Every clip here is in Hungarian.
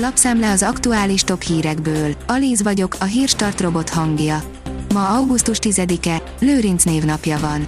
Lapszám le az aktuális top hírekből. Alíz vagyok, a hírstart robot hangja. Ma augusztus 10-e, Lőrinc névnapja van.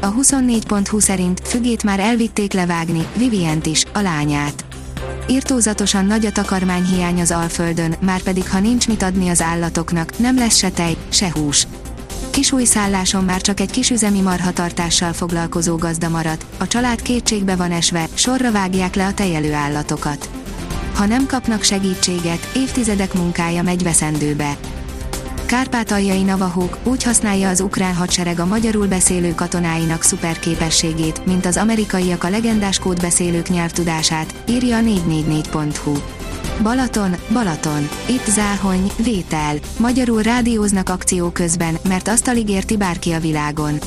A 24.20 szerint Fügét már elvitték levágni, Vivient is, a lányát. Irtózatosan nagy a takarmányhiány az Alföldön, márpedig ha nincs mit adni az állatoknak, nem lesz se tej, se hús. Kisújszálláson már csak egy kisüzemi marhatartással foglalkozó gazda maradt, a család kétségbe van esve, sorra vágják le a tejelő állatokat. Ha nem kapnak segítséget, évtizedek munkája megy veszendőbe. Kárpátaljai Navahók, úgy használja az ukrán hadsereg a magyarul beszélő katonáinak szuperképességét, mint az amerikaiak a legendás kódbeszélők nyelvtudását, írja a 444.hu. Balaton, Balaton. Itt Záhony, vétel. Magyarul rádióznak akció közben, mert azt alig érti bárki a világon.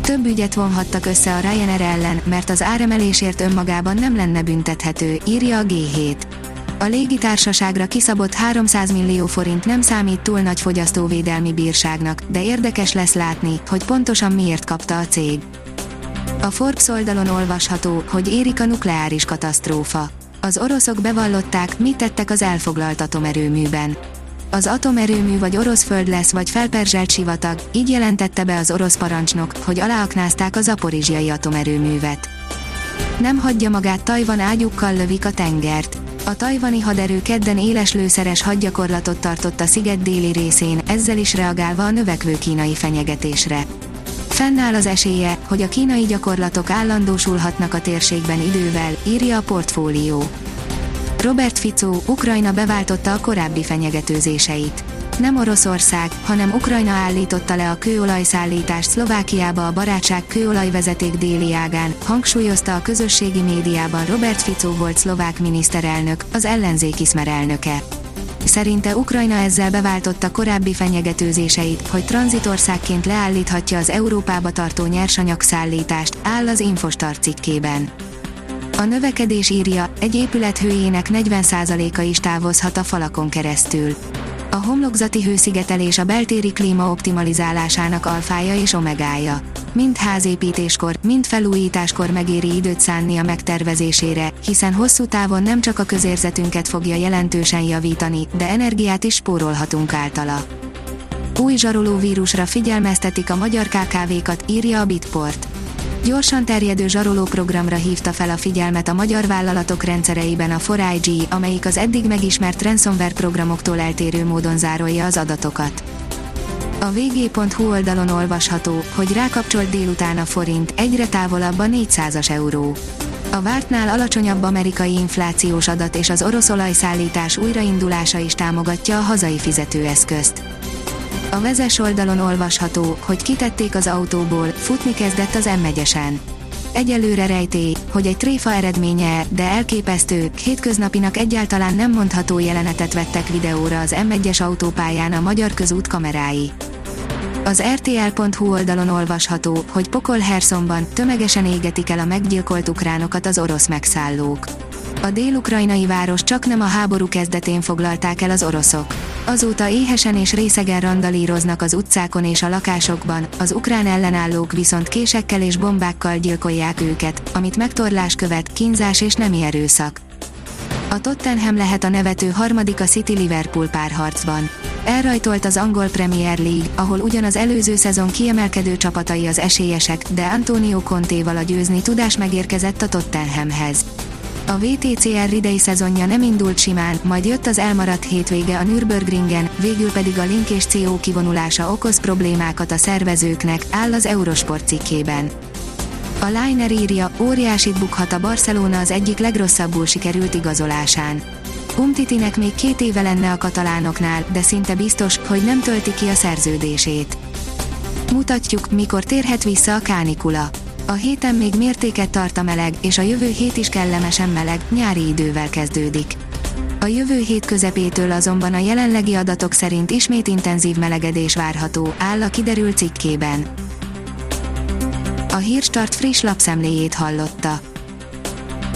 Több ügyet vonhattak össze a Ryanair ellen, mert az áremelésért önmagában nem lenne büntethető, írja a G7. A légitársaságra kiszabott 300 millió forint nem számít túl nagy fogyasztóvédelmi bírságnak, de érdekes lesz látni, hogy pontosan miért kapta a cég. A Forbes oldalon olvasható, hogy érik a nukleáris katasztrófa. Az oroszok bevallották, mit tettek az elfoglalt atomerőműben. Az atomerőmű vagy orosz föld lesz, vagy felperzselt sivatag, így jelentette be az orosz parancsnok, hogy aláaknázták a zaporizsiai atomerőművet. Nem hagyja magát Tajvan, ágyúkkal lövik a tengert. A tajvani haderő kedden éles lőszeres hadgyakorlatot tartott a sziget déli részén, ezzel is reagálva a növekvő kínai fenyegetésre. Fennáll az esélye, hogy a kínai gyakorlatok állandósulhatnak a térségben idővel, írja a portfólió. Robert Ficó, Ukrajna beváltotta a korábbi fenyegetőzéseit. Nem Oroszország, hanem Ukrajna állította le a kőolajszállítást Szlovákiába a barátság kőolajvezeték déli ágán, hangsúlyozta a közösségi médiában Robert Ficó volt szlovák miniszterelnök, az ellenzéki Szmer elnöke. Szerinte Ukrajna ezzel beváltotta korábbi fenyegetőzéseit, hogy tranzitországként leállíthatja az Európába tartó nyersanyagszállítást, áll az Infostar cikkében. A növekedés írja, egy épület hőjének 40%-a is távozhat a falakon keresztül. A homlokzati hőszigetelés a beltéri klíma optimalizálásának alfája és omegája. Mind házépítéskor, mind felújításkor megéri időt szánni a megtervezésére, hiszen hosszú távon nem csak a közérzetünket fogja jelentősen javítani, de energiát is spórolhatunk általa. Új zsaroló vírusra figyelmeztetik a magyar KKV-kat, írja a Bitport. Gyorsan terjedő zsarolóprogramra hívta fel a figyelmet a magyar vállalatok rendszereiben a 4IG, amelyik az eddig megismert ransomware programoktól eltérő módon zárolja az adatokat. A vg.hu oldalon olvasható, hogy rákapcsolt délután a forint, egyre távolabb a 400-as euró. A vártnál alacsonyabb amerikai inflációs adat és az orosz olajszállítás újraindulása is támogatja a hazai fizetőeszközt. A vezes oldalon olvasható, hogy kitették az autóból, futni kezdett az M1-esen. Egyelőre rejtély, hogy egy tréfa eredménye, de elképesztő, hétköznapinak egyáltalán nem mondható jelenetet vettek videóra az M1-es autópályán a Magyar Közút kamerái. Az RTL.hu oldalon olvasható, hogy Pokol-Hersonban tömegesen égetik el a meggyilkolt ukránokat az orosz megszállók. A dél-ukrajnai város csaknem a háború kezdetén foglalták el az oroszok. Azóta éhesen és részegen randalíroznak az utcákon és a lakásokban, az ukrán ellenállók viszont késekkel és bombákkal gyilkolják őket, amit megtorlás követ, kínzás és nemi erőszak. A Tottenham lehet a nevető harmadik a City Liverpool párharcban. Elrajtolt az angol Premier League, ahol ugyan az előző szezon kiemelkedő csapatai az esélyesek, de Antonio Contéval a győzni tudás megérkezett a Tottenhamhez. A WTCR idei szezonja nem indult simán, majd jött az elmaradt hétvége a Nürburgringen, végül pedig a Linkés CO kivonulása okoz problémákat a szervezőknek, áll az Eurosport cikkében. A Liner írja, óriásit bukhat a Barcelona az egyik legrosszabbul sikerült igazolásán. Umtitinek még 2 éve lenne a katalánoknál, de szinte biztos, hogy nem tölti ki a szerződését. Mutatjuk, mikor térhet vissza a kánikula. A héten még mértéket tart a meleg, és a jövő hét is kellemesen meleg, nyári idővel kezdődik. A jövő hét közepétől azonban a jelenlegi adatok szerint ismét intenzív melegedés várható, áll a kiderült cikkében. A Hírstart friss lapszemléjét hallotta.